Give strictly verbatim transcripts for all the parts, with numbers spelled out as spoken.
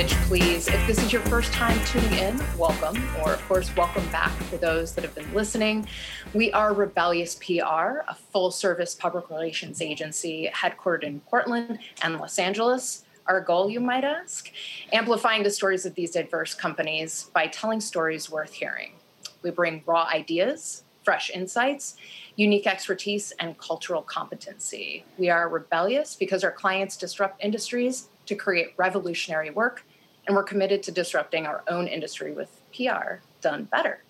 pitch, please. If this is your first time tuning in, welcome, or of course, welcome back for those that have been listening. We are Rebellious P R, a full-service public relations agency headquartered in Portland and Los Angeles. Our goal, you might ask, amplifying the stories of these diverse companies by telling stories worth hearing. We bring raw ideas, fresh insights, unique expertise, and cultural competency. We are rebellious because our clients disrupt industries to create revolutionary work, and we're committed to disrupting our own industry with P R done better.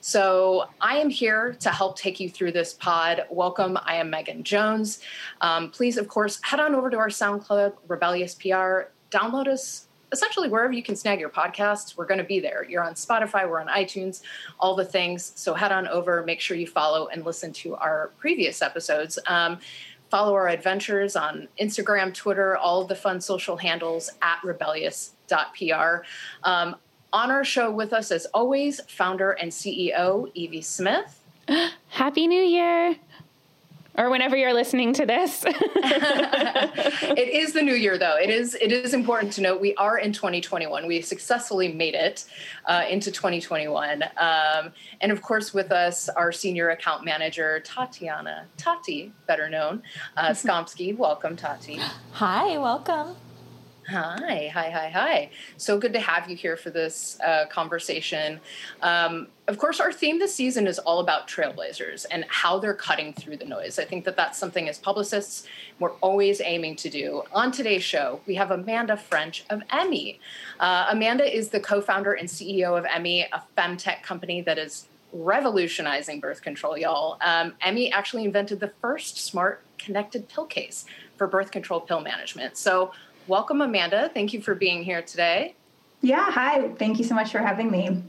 So I am here to help take you through this pod. Welcome. I am Megan Jones. Um, please, of course, head on over to our SoundCloud, Rebellious P R. Download us essentially wherever you can snag your podcasts. We're going to be there. You're on Spotify. We're on iTunes, all the things. So head on over. Make sure you follow and listen to our previous episodes. Um, follow our adventures on Instagram, Twitter, all of the fun social handles at rebellious dot p r. Um, On our show with us, as always, founder and C E O, Evie Smith. Happy New Year! Or whenever you're listening to this. It is the new year, though. It is It is important to note we are in twenty twenty-one. We successfully made it uh, into twenty twenty-one. Um, and, of course, with us, our senior account manager, Tatiana, Tati, better known, uh, Skomsky. Welcome, Tati. Hi, welcome. Hi, hi, hi, hi. So good to have you here for this uh, conversation. Um, of course, our theme this season is all about trailblazers and how they're cutting through the noise. I think that that's something as publicists we're always aiming to do. On today's show, we have Amanda French of Emme. Uh, Amanda is the co-founder and C E O of Emme, a femtech company that is revolutionizing birth control, y'all. Um, Emme actually invented the first smart connected pill case for birth control pill management. So welcome, Amanda. Thank you for being here today. Yeah, hi. Thank you so much for having me.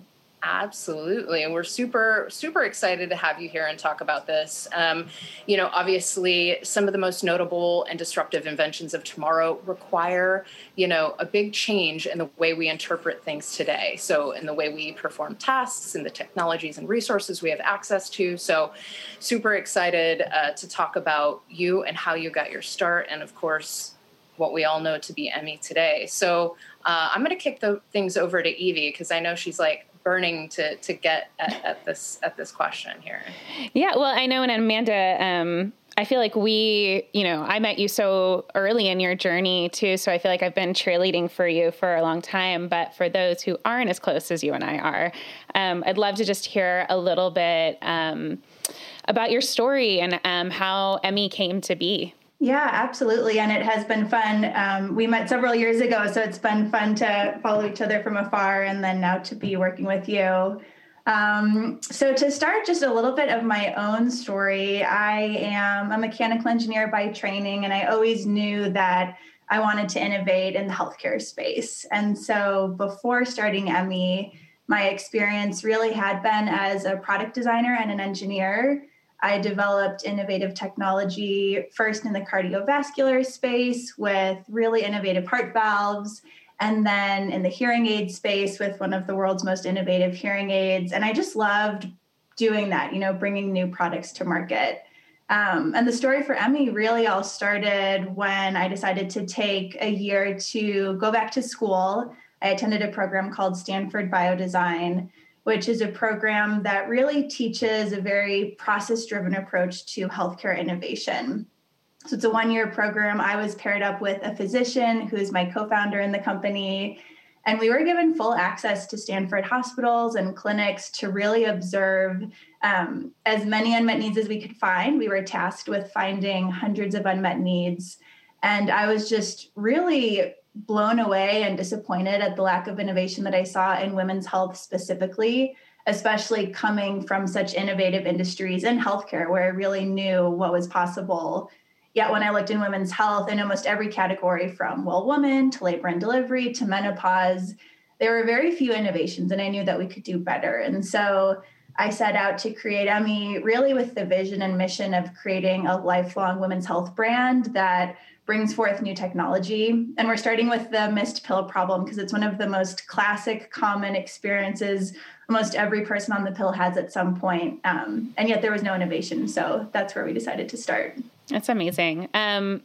Absolutely. And we're super, super excited to have you here and talk about this. Um, you know, obviously, some of the most notable and disruptive inventions of tomorrow require, you know, a big change in the way we interpret things today. So in the way we perform tasks and the technologies and resources we have access to. So super excited uh, to talk about you and how you got your start. And of course, what we all know to be Emme today. So uh, I'm going to kick the things over to Evie because I know she's like burning to to get at, at this at this question here. Yeah, well, I know, and Amanda, um, I feel like we, you know, I met you so early in your journey too, so I feel like I've been cheerleading for you for a long time. But for those who aren't as close as you and I are, um, I'd love to just hear a little bit um, about your story and um, how Emme came to be. Yeah, absolutely. And it has been fun. Um, we met several years ago, so it's been fun to follow each other from afar and then now to be working with you. Um, so to start just a little bit of my own story, I am a mechanical engineer by training, and I always knew that I wanted to innovate in the healthcare space. And so before starting Emme, my experience really had been as a product designer and an engineer. I developed innovative technology first in the cardiovascular space with really innovative heart valves, and then in the hearing aid space with one of the world's most innovative hearing aids. And I just loved doing that, you know, bringing new products to market. Um, and the story for Emme really all started when I decided to take a year to go back to school. I attended a program called Stanford Biodesign, which is a program that really teaches a very process-driven approach to healthcare innovation. So it's a one-year program. I was paired up with a physician who is my co-founder in the company, and we were given full access to Stanford hospitals and clinics to really observe um, as many unmet needs as we could find. We were tasked with finding hundreds of unmet needs, and I was just really blown away and disappointed at the lack of innovation that I saw in women's health specifically, especially coming from such innovative industries in healthcare where I really knew what was possible. Yet when I looked in women's health in almost every category, from well woman to labor and delivery to menopause, there were very few innovations, and I knew that we could do better. And so I set out to create Emme really with the vision and mission of creating a lifelong women's health brand that brings forth new technology. And we're starting with the missed pill problem because it's one of the most classic, common experiences. Almost every person on the pill has at some point. Um, and yet there was no innovation. So that's where we decided to start. That's amazing. Um,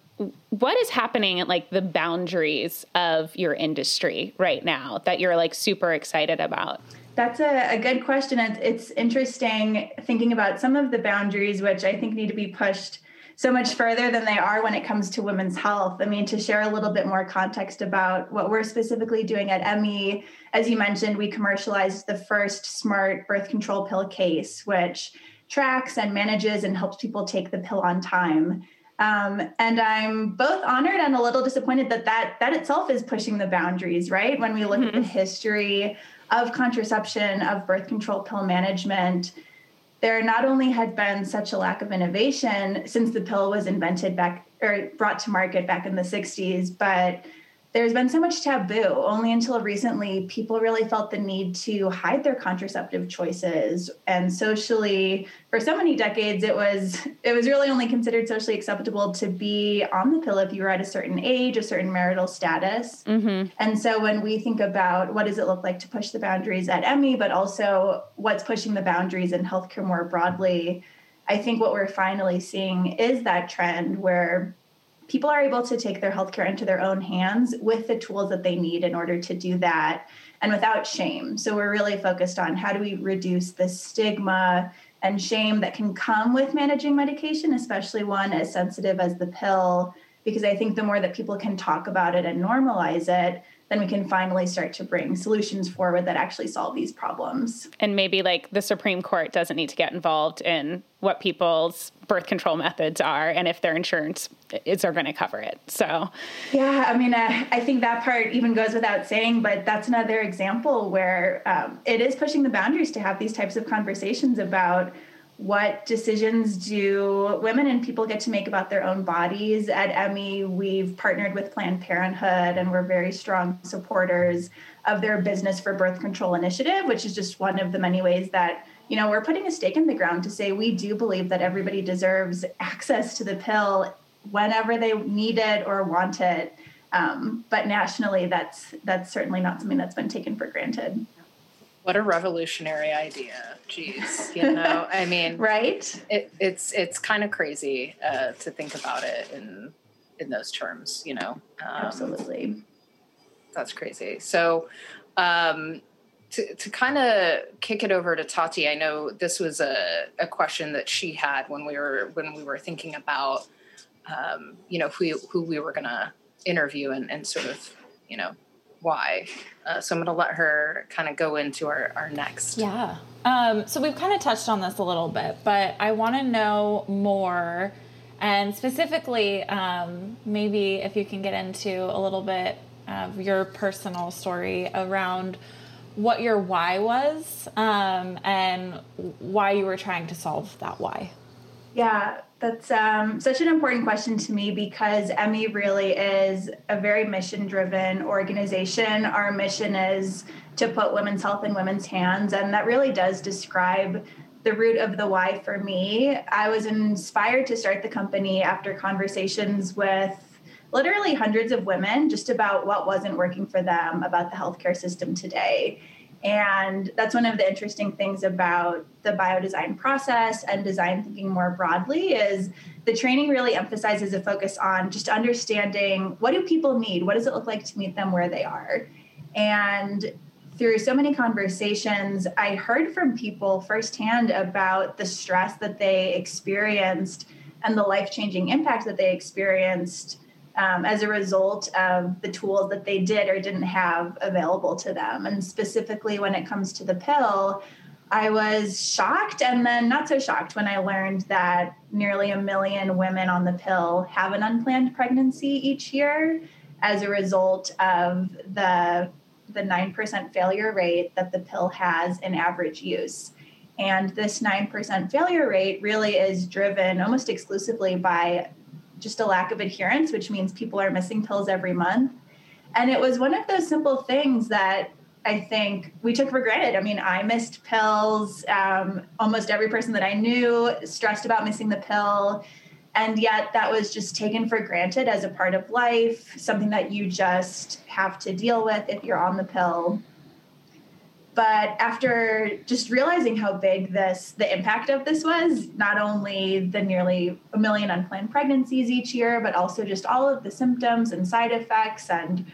what is happening at like the boundaries of your industry right now that you're like super excited about? That's a, a good question. It's, it's interesting thinking about some of the boundaries, which I think need to be pushed so much further than they are when it comes to women's health. I mean, to share a little bit more context about what we're specifically doing at Emme, as you mentioned, we commercialized the first smart birth control pill case, which tracks and manages and helps people take the pill on time. Um, and I'm both honored and a little disappointed that that, that itself is pushing the boundaries, right? When we look mm-hmm. at the history of contraception, of birth control pill management, there not only had been such a lack of innovation since the pill was invented back or brought to market back in the sixties, but there's been so much taboo. Only until recently, people really felt the need to hide their contraceptive choices. And socially, for so many decades, it was it was really only considered socially acceptable to be on the pill if you were at a certain age, a certain marital status. Mm-hmm. And so when we think about what does it look like to push the boundaries at Emme, but also what's pushing the boundaries in healthcare more broadly, I think what we're finally seeing is that trend where people are able to take their healthcare into their own hands with the tools that they need in order to do that and without shame. So we're really focused on how do we reduce the stigma and shame that can come with managing medication, especially one as sensitive as the pill, because I think the more that people can talk about it and normalize it, then we can finally start to bring solutions forward that actually solve these problems. And maybe like the Supreme Court doesn't need to get involved in what people's birth control methods are and if their insurance is are going to cover it. So, yeah, I mean, I, I think that part even goes without saying, but that's another example where um, it is pushing the boundaries to have these types of conversations about what decisions do women and people get to make about their own bodies. At Emme, we've partnered with Planned Parenthood, and we're very strong supporters of their Business for Birth Control initiative, which is just one of the many ways that, you know, we're putting a stake in the ground to say we do believe that everybody deserves access to the pill whenever they need it or want it. Um, but nationally, that's that's certainly not something that's been taken for granted. What a revolutionary idea. Jeez, you know, I mean, right? It, it's it's kind of crazy uh, to think about it in in those terms, you know. Um, Absolutely. That's crazy. So um, to, to kind of kick it over to Tati, I know this was a, a question that she had when we were when we were thinking about, um, you know, who, who we were going to interview and, and sort of, you know, why. Uh, so I'm going to let her kind of go into our, our next. Yeah. Um, so we've kind of touched on this a little bit, but I want to know more, and specifically um, maybe if you can get into a little bit of your personal story around what your why was um, and why you were trying to solve that why. Yeah, that's um, such an important question to me, because Emme really is a very mission-driven organization. Our mission is to put women's health in women's hands, and that really does describe the root of the why for me. I was inspired to start the company after conversations with literally hundreds of women just about what wasn't working for them about the healthcare system today. And that's one of the interesting things about the biodesign process and design thinking more broadly is the training really emphasizes a focus on just understanding what do people need? What does it look like to meet them where they are? And through so many conversations, I heard from people firsthand about the stress that they experienced and the life-changing impact that they experienced Um, as a result of the tools that they did or didn't have available to them. And specifically when it comes to the pill, I was shocked and then not so shocked when I learned that nearly a million women on the pill have an unplanned pregnancy each year as a result of the, the nine percent failure rate that the pill has in average use. And this nine percent failure rate really is driven almost exclusively by just a lack of adherence, which means people are missing pills every month. And it was one of those simple things that I think we took for granted. I mean, I missed pills. Um, almost every person that I knew stressed about missing the pill. And yet that was just taken for granted as a part of life, something that you just have to deal with if you're on the pill. But after just realizing how big this, the impact of this was, not only the nearly a million unplanned pregnancies each year, but also just all of the symptoms and side effects and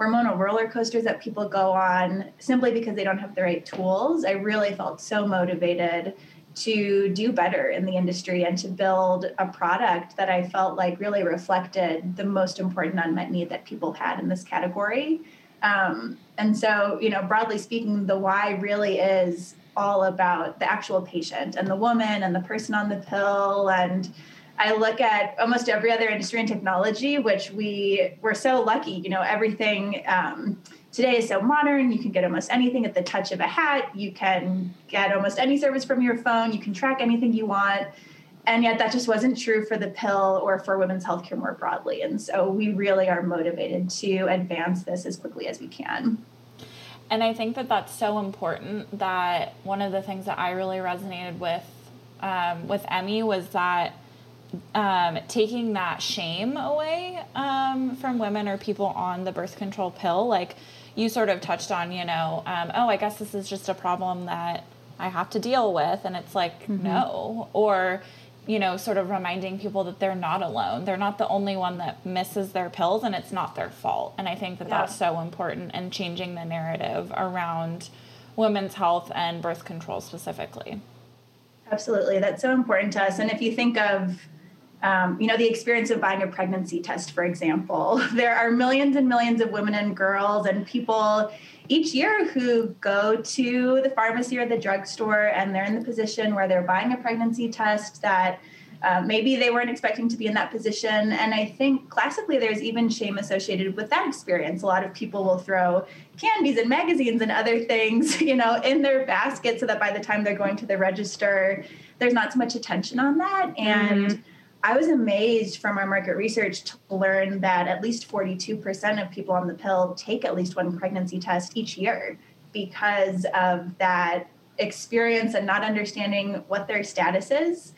hormonal roller coasters that people go on simply because they don't have the right tools, I really felt so motivated to do better in the industry and to build a product that I felt like really reflected the most important unmet need that people had in this category. Um, and so, you know, broadly speaking, the why really is all about the actual patient and the woman and the person on the pill. And I look at almost every other industry and technology, which we we're so lucky, you know, everything, um, today is so modern. You can get almost anything at the touch of a hat. You can get almost any service from your phone. You can track anything you want. And yet that just wasn't true for the pill or for women's healthcare more broadly. And so we really are motivated to advance this as quickly as we can. And I think that that's so important. That one of the things that I really resonated with um, with Emme was that um, taking that shame away um, from women or people on the birth control pill. Like you sort of touched on, you know, um, oh, I guess this is just a problem that I have to deal with. And it's like, mm-hmm. no. Or, you know, sort of reminding people that they're not alone. They're not the only one that misses their pills, and it's not their fault. And I think that yeah. that's so important, and changing the narrative around women's health and birth control specifically. Absolutely. That's so important to us. And if you think of, um, you know, the experience of buying a pregnancy test, for example, there are millions and millions of women and girls and people each year who go to the pharmacy or the drugstore, and they're in the position where they're buying a pregnancy test that uh, maybe they weren't expecting to be in that position. And I think classically there's even shame associated with that experience. A lot of people will throw candies and magazines and other things, you know, in their basket so that by the time they're going to the register, there's not so much attention on that. And mm-hmm. I was amazed from our market research to learn that at least forty-two percent of people on the pill take at least one pregnancy test each year because of that experience and not understanding what their status is.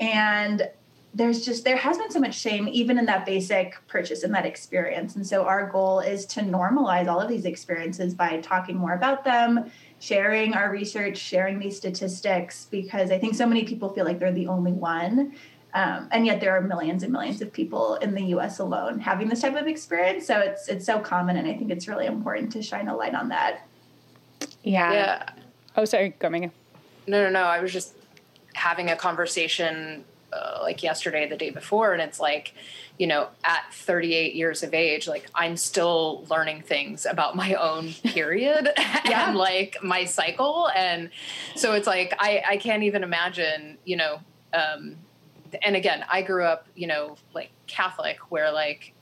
And there's just, there has been so much shame even in that basic purchase and that experience. And so our goal is to normalize all of these experiences by talking more about them, sharing our research, sharing these statistics, because I think so many people feel like they're the only one. Um, and yet there are millions and millions of people in the U S alone having this type of experience. So it's it's so common, and I think it's really important to shine a light on that. Yeah. yeah. Oh, sorry. Go, Megan. No, no, no. I was just having a conversation uh, like yesterday, the day before, and it's like, you know, at thirty-eight years of age, like I'm still learning things about my own period yeah. and like my cycle. And so it's like, I, I can't even imagine, you know, um, and again, I grew up, you know, like Catholic, where like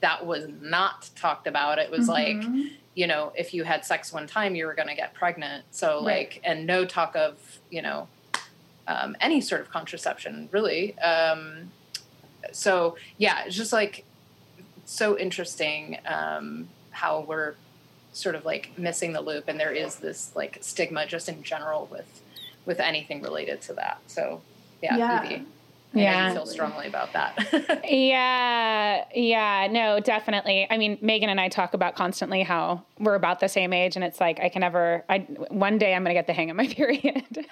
that was not talked about. It was mm-hmm. like, you know, if you had sex one time, you were going to get pregnant. So right. like, and no talk of, you know, um, any sort of contraception really. Um, so yeah, it's just like, so interesting um, how we're sort of like missing the loop. And there is this like stigma just in general with, with anything related to that. So yeah. yeah. Evie. I yeah. I feel strongly about that. yeah. Yeah. No, definitely. I mean, Megan and I talk about constantly how we're about the same age, and it's like, I can never, I, one day I'm going to get the hang of my period.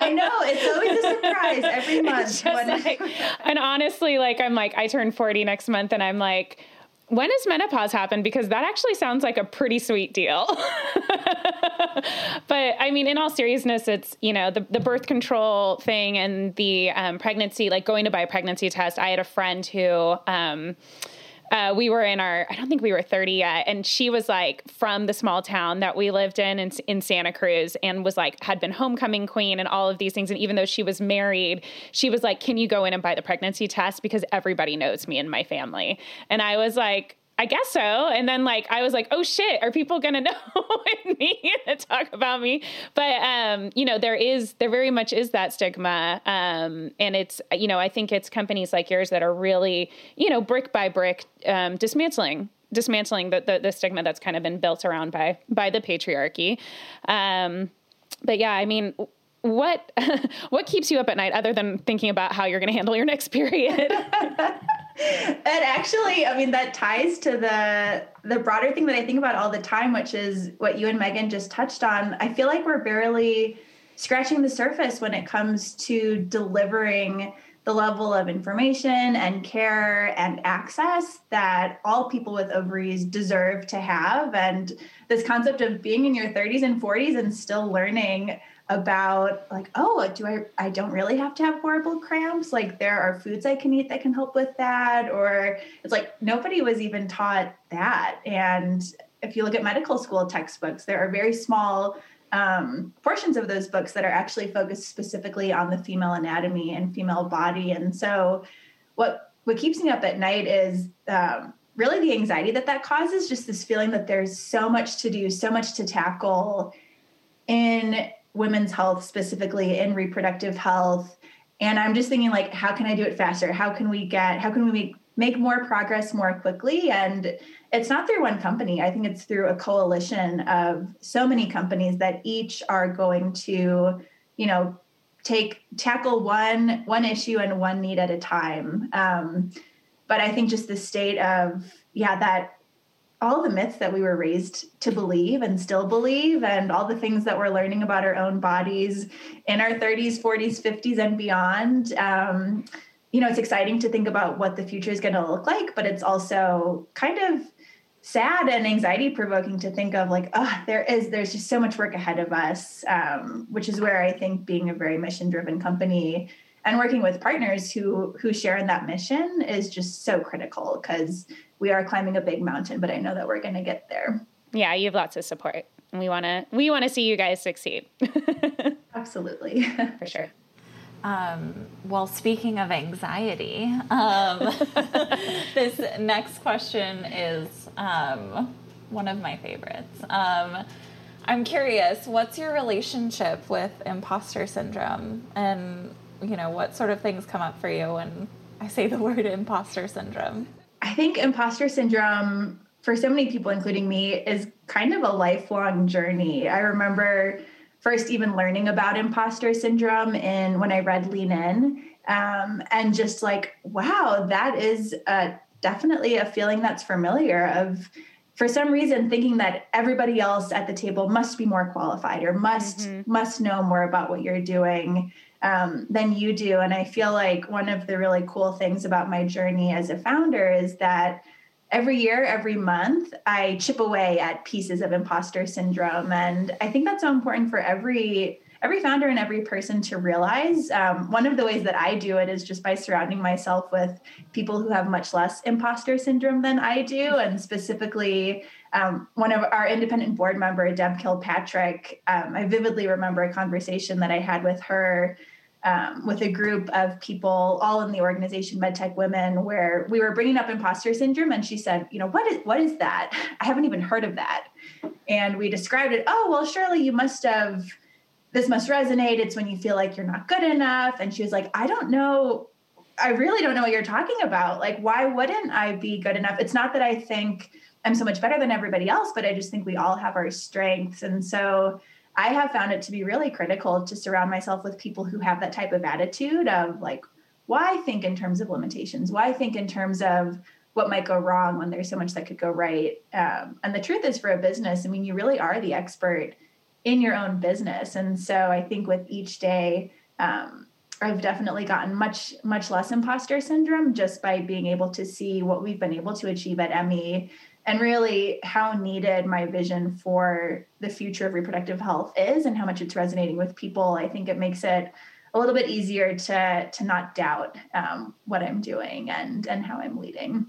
I know. It's always a surprise every month. Like, and honestly, like, I'm like, I turn forty next month, and I'm like, when does menopause happen? Because that actually sounds like a pretty sweet deal. But I mean, in all seriousness, it's, you know, the, the birth control thing and the um, pregnancy, like going to buy a pregnancy test. I had a friend who, um, uh, we were in our, I don't think we were thirty yet. And she was like from the small town that we lived in, in, in Santa Cruz, and was like, had been homecoming queen and all of these things. And even though she was married, she was like, can you go in and buy the pregnancy test? Because everybody knows me and my family. And I was like, I guess so. And then like, I was like, oh shit, are people going to know me and talk about me? But, um, you know, there is, there very much is that stigma. Um, and it's, you know, I think it's companies like yours that are really, you know, brick by brick, um, dismantling, dismantling the, the, the stigma that's kind of been built around by, by the patriarchy. Um, but yeah, I mean, what, what keeps you up at night other than thinking about how you're going to handle your next period? And actually, I mean, that ties to the the broader thing that I think about all the time, which is what you and Megan just touched on. I feel like we're barely scratching the surface when it comes to delivering the level of information and care and access that all people with ovaries deserve to have. And this concept of being in your thirties and forties and still learning about, like, oh, do I, I don't really have to have horrible cramps. Like, there are foods I can eat that can help with that. Or it's like, nobody was even taught that. And if you look at medical school textbooks, there are very small um, portions of those books that are actually focused specifically on the female anatomy and female body. And so what, what keeps me up at night is, um, really the anxiety that that causes, just this feeling that there's so much to do, so much to tackle in women's health, specifically in reproductive health. And I'm just thinking, like, how can I do it faster? How can we get, how can we make more progress more quickly? And it's not through one company. I think it's through a coalition of so many companies that each are going to, you know, take, tackle one, one issue and one need at a time. Um, but I think just the state of, yeah, that, all the myths that we were raised to believe and still believe, and all the things that we're learning about our own bodies in our thirties, forties, fifties, and beyond. Um, you know, it's exciting to think about what the future is going to look like, but it's also kind of sad and anxiety provoking to think of, like, oh, there is, there's just so much work ahead of us, um, which is where I think being a very mission driven company and working with partners who who share in that mission is just so critical, because we are climbing a big mountain, but I know that we're going to get there. Yeah, you have lots of support, and we want to we want to see you guys succeed. Absolutely, for sure. Um, well, speaking of anxiety, um, this next question is um, one of my favorites. Um, I'm curious, what's your relationship with imposter syndrome, and you know, what sort of things come up for you when I say the word imposter syndrome? I think imposter syndrome, for so many people, including me, is kind of a lifelong journey. I remember first even learning about imposter syndrome in when I read Lean In, um, and just like, wow, that is a, definitely a feeling that's familiar of, for some reason, thinking that everybody else at the table must be more qualified or must, mm-hmm. must know more about what you're doing Um, than you do. And I feel like one of the really cool things about my journey as a founder is that every year, every month, I chip away at pieces of imposter syndrome. And I think that's so important for every every founder and every person to realize. Um, one of the ways that I do it is just by surrounding myself with people who have much less imposter syndrome than I do. And specifically, um, one of our independent board member, Deb Kilpatrick, um, I vividly remember a conversation that I had with her Um, with a group of people all in the organization, MedTech Women, where we were bringing up imposter syndrome. And she said, you know, what is, what is that? I haven't even heard of that. And we described it. Oh, well, surely you must have, this must resonate. It's when you feel like you're not good enough. And she was like, I don't know. I really don't know what you're talking about. Like, why wouldn't I be good enough? It's not that I think I'm so much better than everybody else, but I just think we all have our strengths. And so I have found it to be really critical to surround myself with people who have that type of attitude of, like, why think in terms of limitations? Why think in terms of what might go wrong when there's so much that could go right? Um, and the truth is, for a business, I mean, you really are the expert in your own business. And so I think with each day, um, I've definitely gotten much, much less imposter syndrome just by being able to see what we've been able to achieve at Emme, and really how needed my vision for the future of reproductive health is, and how much it's resonating with people. I think it makes it a little bit easier to to not doubt um, what I'm doing and and how I'm leading.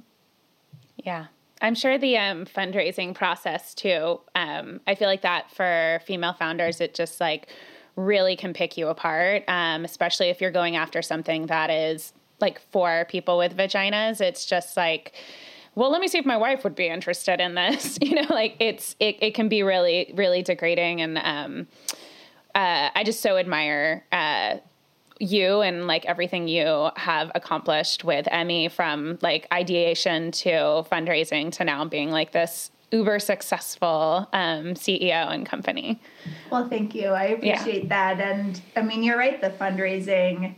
Yeah, I'm sure the um, fundraising process too. Um, I feel like that for female founders, it just like really can pick you apart, um, especially if you're going after something that is like for people with vaginas. It's just like, well, let me see if my wife would be interested in this. You know, like it's, it, it can be really, really degrading. And, um, uh, I just so admire, uh, you and like everything you have accomplished with Emme, from like ideation to fundraising to now being like this uber successful, um, C E O and company. Well, thank you. I appreciate yeah. that. And I mean, you're right. The fundraising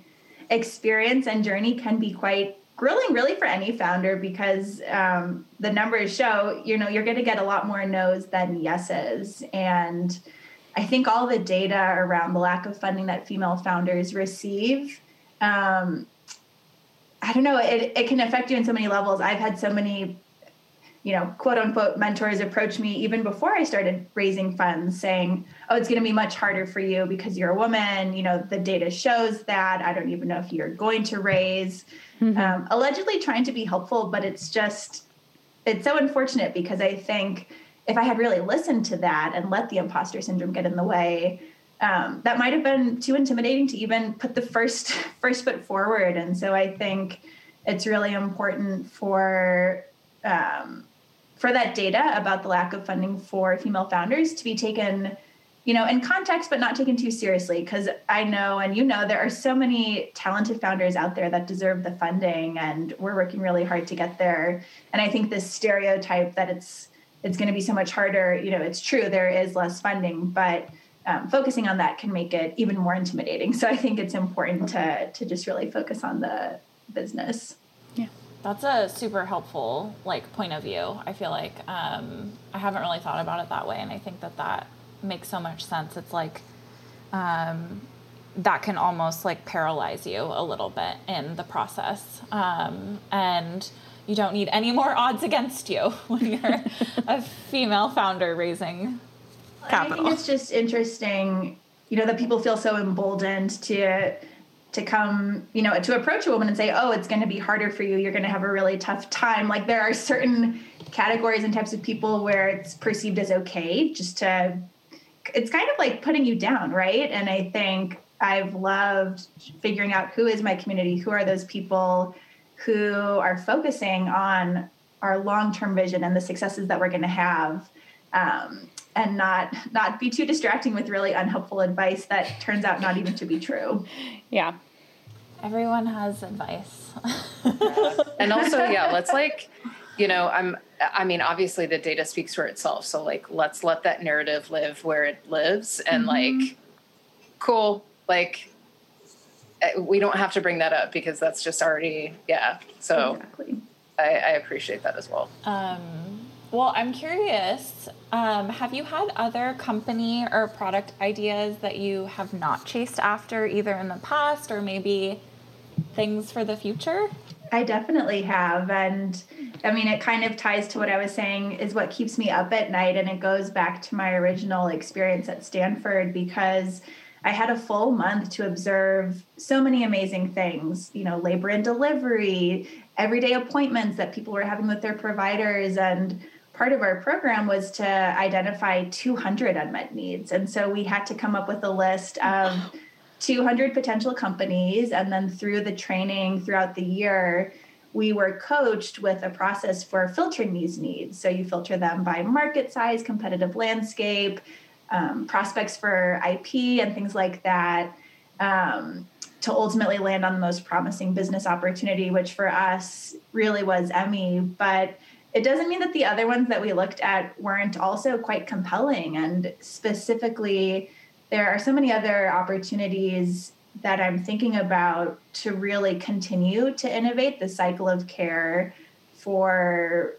experience and journey can be quite grilling really for any founder, because um, the numbers show, you know, you're going to get a lot more no's than yeses. And I think all the data around the lack of funding that female founders receive, um, I don't know, it, it can affect you in so many levels. I've had so many, you know, quote unquote mentors approach me even before I started raising funds saying, oh, it's going to be much harder for you because you're a woman. You know, the data shows that. I don't even know if you're going to raise. Mm-hmm. Um, allegedly trying to be helpful, but it's just, it's so unfortunate because I think if I had really listened to that and let the imposter syndrome get in the way, um, that might have been too intimidating to even put the first first foot forward. And so I think it's really important for um, for that data about the lack of funding for female founders to be taken, you know, in context, but not taken too seriously. Because I know, and you know, there are so many talented founders out there that deserve the funding, and we're working really hard to get there. And I think this stereotype that it's it's going to be so much harder, you know, it's true, there is less funding, but um, focusing on that can make it even more intimidating. So I think it's important to to just really focus on the business. Yeah. That's a super helpful, like, point of view. I feel like um, I haven't really thought about it that way, and I think that that makes so much sense. It's like um that can almost like paralyze you a little bit in the process, um and you don't need any more odds against you when you're a female founder raising capital. And I think it's just interesting, you know, that people feel so emboldened to to come, you know, to approach a woman and say, oh, it's going to be harder for you, you're going to have a really tough time. Like, there are certain categories and types of people where it's perceived as okay just to, it's kind of like putting you down, right? And I think I've loved figuring out who is my community, who are those people who are focusing on our long-term vision and the successes that we're going to have, um, and not not be too distracting with really unhelpful advice that turns out not even to be true. Yeah. Everyone has advice. And also, yeah, let's like, you know, I'm, I mean, obviously the data speaks for itself. So like, let's let that narrative live where it lives, and mm-hmm. like, cool. Like, we don't have to bring that up because that's just already, yeah. So exactly. I, I appreciate that as well. Um, well, I'm curious, um, have you had other company or product ideas that you have not chased after, either in the past or maybe things for the future? I definitely have. And I mean, it kind of ties to what I was saying is what keeps me up at night. And it goes back to my original experience at Stanford, because I had a full month to observe so many amazing things, you know, labor and delivery, everyday appointments that people were having with their providers. And part of our program was to identify two hundred unmet needs. And so we had to come up with a list of two hundred potential companies. And then through the training throughout the year, we were coached with a process for filtering these needs. So you filter them by market size, competitive landscape, um, prospects for I P and things like that, um, to ultimately land on the most promising business opportunity, which for us really was Emme. But it doesn't mean that the other ones that we looked at weren't also quite compelling. And specifically, there are so many other opportunities that I'm thinking about to really continue to innovate the cycle of care for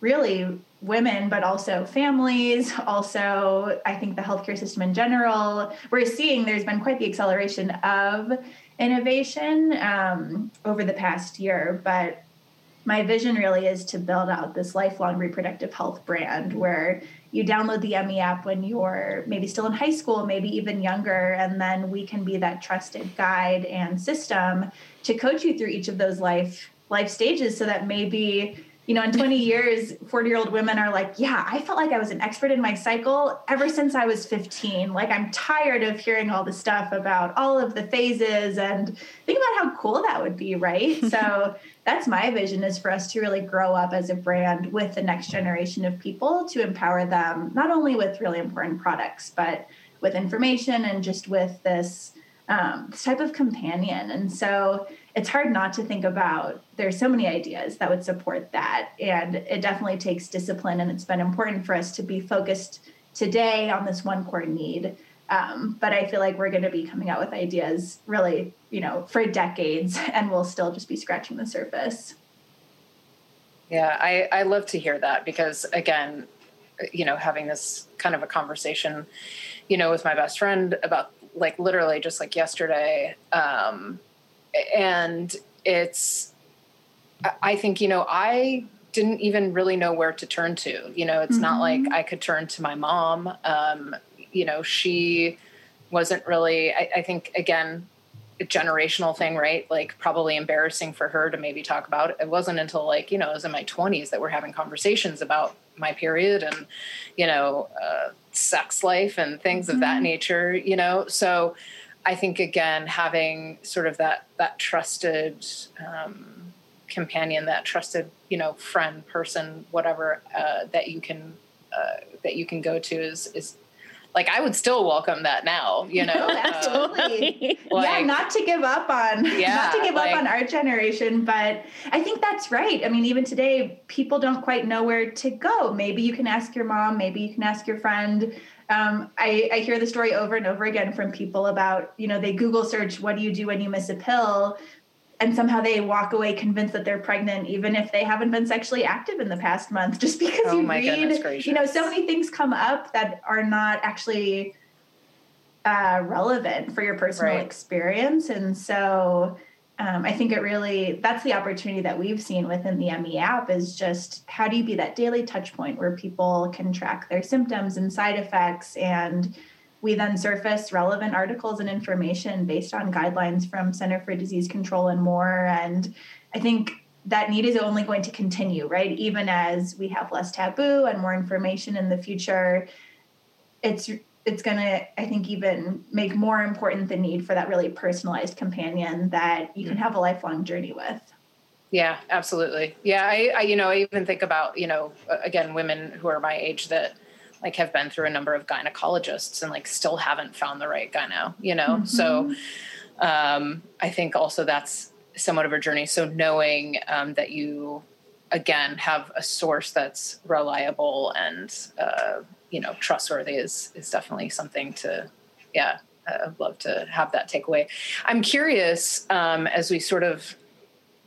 really women, but also families. Also, I think the healthcare system in general, we're seeing there's been quite the acceleration of innovation um, over the past year. But my vision really is to build out this lifelong reproductive health brand where you download the Emme app when you're maybe still in high school, maybe even younger, and then we can be that trusted guide and system to coach you through each of those life life stages, so that maybe, you know, in twenty years, forty-year-old women are like, yeah, I felt like I was an expert in my cycle ever since I was fifteen. Like, I'm tired of hearing all the stuff about all of the phases, and think about how cool that would be, right? So that's my vision, is for us to really grow up as a brand with the next generation of people, to empower them, not only with really important products, but with information and just with this, um, this type of companion. And so it's hard not to think about, there's so many ideas that would support that. And it definitely takes discipline. And it's been important for us to be focused today on this one core need, Um, but I feel like we're going to be coming out with ideas really, you know, for decades, and we'll still just be scratching the surface. Yeah, I, I love to hear that, because again, you know, having this kind of a conversation, you know, with my best friend about like literally just like yesterday. Um, and it's, I think, you know, I didn't even really know where to turn to, you know, it's mm-hmm. not like I could turn to my mom. Um, you know, she wasn't really, I, I think again, a generational thing, right? Like probably embarrassing for her to maybe talk about it. It wasn't until like, you know, I was in my twenties that we're having conversations about my period and, you know, uh, sex life and things mm-hmm. of that nature, you know? So I think again, having sort of that, that trusted, um, companion, that trusted, you know, friend, person, whatever, uh, that you can, uh, that you can go to is, is, like, I would still welcome that now, you know? No, absolutely. Um, like, yeah, not to give up on, yeah, not to give like, up on our generation, but I think that's right. I mean, even today, people don't quite know where to go. Maybe you can ask your mom, maybe you can ask your friend. Um, I, I hear the story over and over again from people about, you know, they Google search, what do you do when you miss a pill? And somehow they walk away convinced that they're pregnant, even if they haven't been sexually active in the past month, just because oh you read, you know, so many things come up that are not actually uh, relevant for your personal right. experience. And so um, I think it really, that's the opportunity that we've seen within the Emme app is just how do you be that daily touch point where people can track their symptoms and side effects, and we then surface relevant articles and information based on guidelines from Center for Disease Control and more. And I think that need is only going to continue, right? Even as we have less taboo and more information in the future, it's it's going to, I think, even make more important the need for that really personalized companion that you can have a lifelong journey with. Yeah, absolutely. Yeah, I, I you know, I even think about, you know, again, women who are my age that like have been through a number of gynecologists and like still haven't found the right gyno, you know? Mm-hmm. So um, I think also that's somewhat of a journey. So knowing um, that you, again, have a source that's reliable and, uh, you know, trustworthy is, is definitely something to, yeah, I'd love to have that takeaway. I'm curious um, as we sort of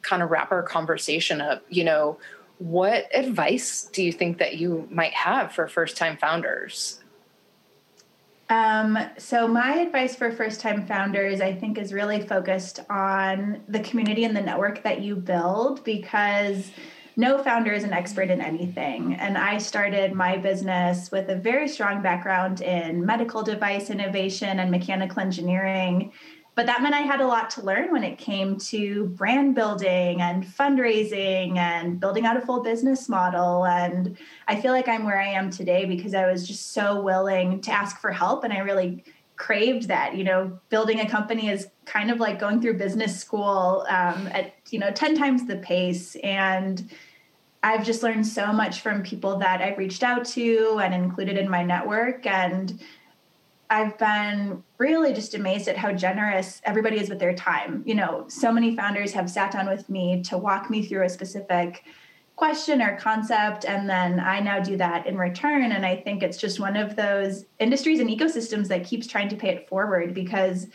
kind of wrap our conversation up, you know, what advice do you think that you might have for first-time founders? Um, so my advice for first-time founders, I think, is really focused on the community and the network that you build, because no founder is an expert in anything. And I started my business with a very strong background in medical device innovation and mechanical engineering. But that meant I had a lot to learn when it came to brand building and fundraising and building out a full business model. And I feel like I'm where I am today because I was just so willing to ask for help. And I really craved that. You know, building a company is kind of like going through business school um, at, you know, ten times the pace. And I've just learned so much from people that I've reached out to and included in my network. And I've been really just amazed at how generous everybody is with their time. You know, so many founders have sat down with me to walk me through a specific question or concept, and then I now do that in return. And I think it's just one of those industries and ecosystems that keeps trying to pay it forward, because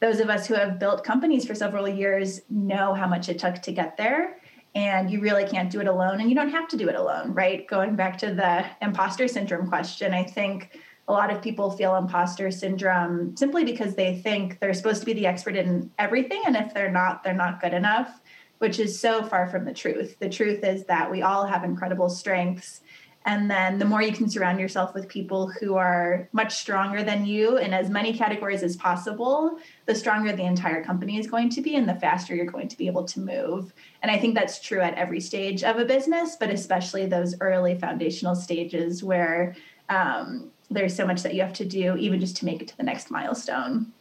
those of us who have built companies for several years know how much it took to get there. And you really can't do it alone, and you don't have to do it alone, right? Going back to the imposter syndrome question, I think a lot of people feel imposter syndrome simply because they think they're supposed to be the expert in everything. And if they're not, they're not good enough, which is so far from the truth. The truth is that we all have incredible strengths. And then the more you can surround yourself with people who are much stronger than you in as many categories as possible, the stronger the entire company is going to be and the faster you're going to be able to move. And I think that's true at every stage of a business, but especially those early foundational stages where, um, there's so much that you have to do even just to make it to the next milestone.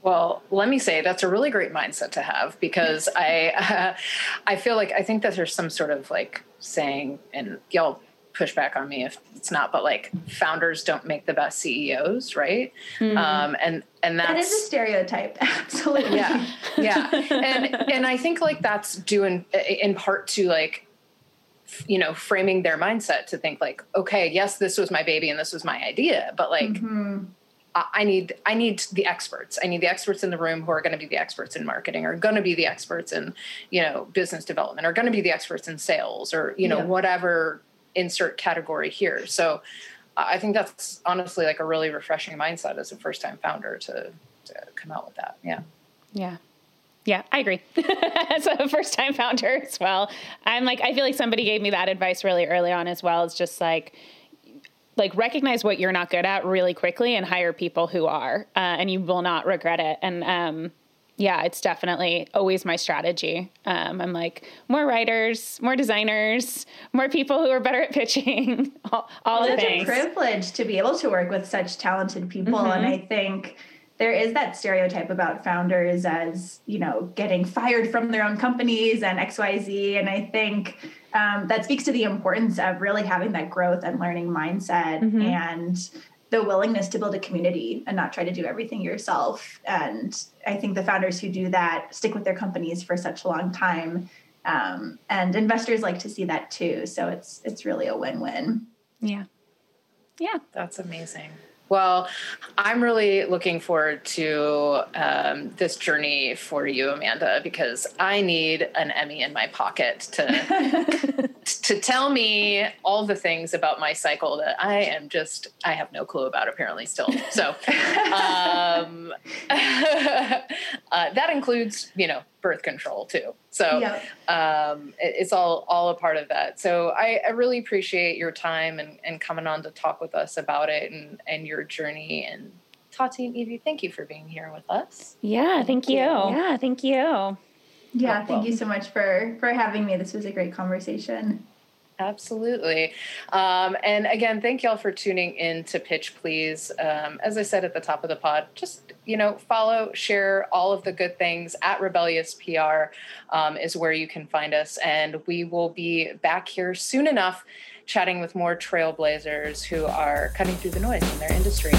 Well, let me say that's a really great mindset to have, because I, uh, I feel like, I think that there's some sort of like saying, and y'all push back on me if it's not, but like founders don't make the best C E Os. Right. Mm-hmm. Um, and, and that's, that is a stereotype. Absolutely. Yeah. Yeah. and, and I think like that's due in, in part to like, you know, framing their mindset to think like, okay, yes, this was my baby and this was my idea, but like, mm-hmm. I need, I need the experts. I need the experts in the room who are going to be the experts in marketing, or going to be the experts in, you know, business development, or going to be the experts in sales, or, you know, yeah. whatever insert category here. So uh, I think that's honestly like a really refreshing mindset as a first time founder to, to come out with that. Yeah. Yeah. Yeah, I agree. As a first time founder as well, I'm like, I feel like somebody gave me that advice really early on as well. It's just like, like recognize what you're not good at really quickly and hire people who are, uh, and you will not regret it. And, um, yeah, it's definitely always my strategy. Um, I'm like more writers, more designers, more people who are better at pitching, all, all well, the things. It's a privilege to be able to work with such talented people. Mm-hmm. And I think there is that stereotype about founders as, you know, getting fired from their own companies and X Y Z. And I think um, that speaks to the importance of really having that growth and learning mindset mm-hmm. and the willingness to build a community and not try to do everything yourself. And I think the founders who do that stick with their companies for such a long time. Um, and investors like to see that too. So it's, it's really a win-win. Yeah. Yeah. That's amazing. Well, I'm really looking forward to um, this journey for you, Amanda, because I need an Emmy in my pocket to to tell me all the things about my cycle that I am just, I have no clue about apparently still. So um, uh, that includes, you know, birth control too. So yeah. um, it, it's all, all a part of that. So I, I really appreciate your time and, and coming on to talk with us about it and, and your journey. And Tati and Evie, thank you for being here with us. Yeah. Thank you. Yeah. Thank you. Yeah. Oh, thank well. you so much for, for having me. This was a great conversation. Absolutely. Um, and again, thank y'all for tuning in to Pitch Please. Um, as I said at the top of the pod, just, you know, follow, share all of the good things at Rebellious P R um, is where you can find us. And we will be back here soon enough, chatting with more trailblazers who are cutting through the noise in their industry.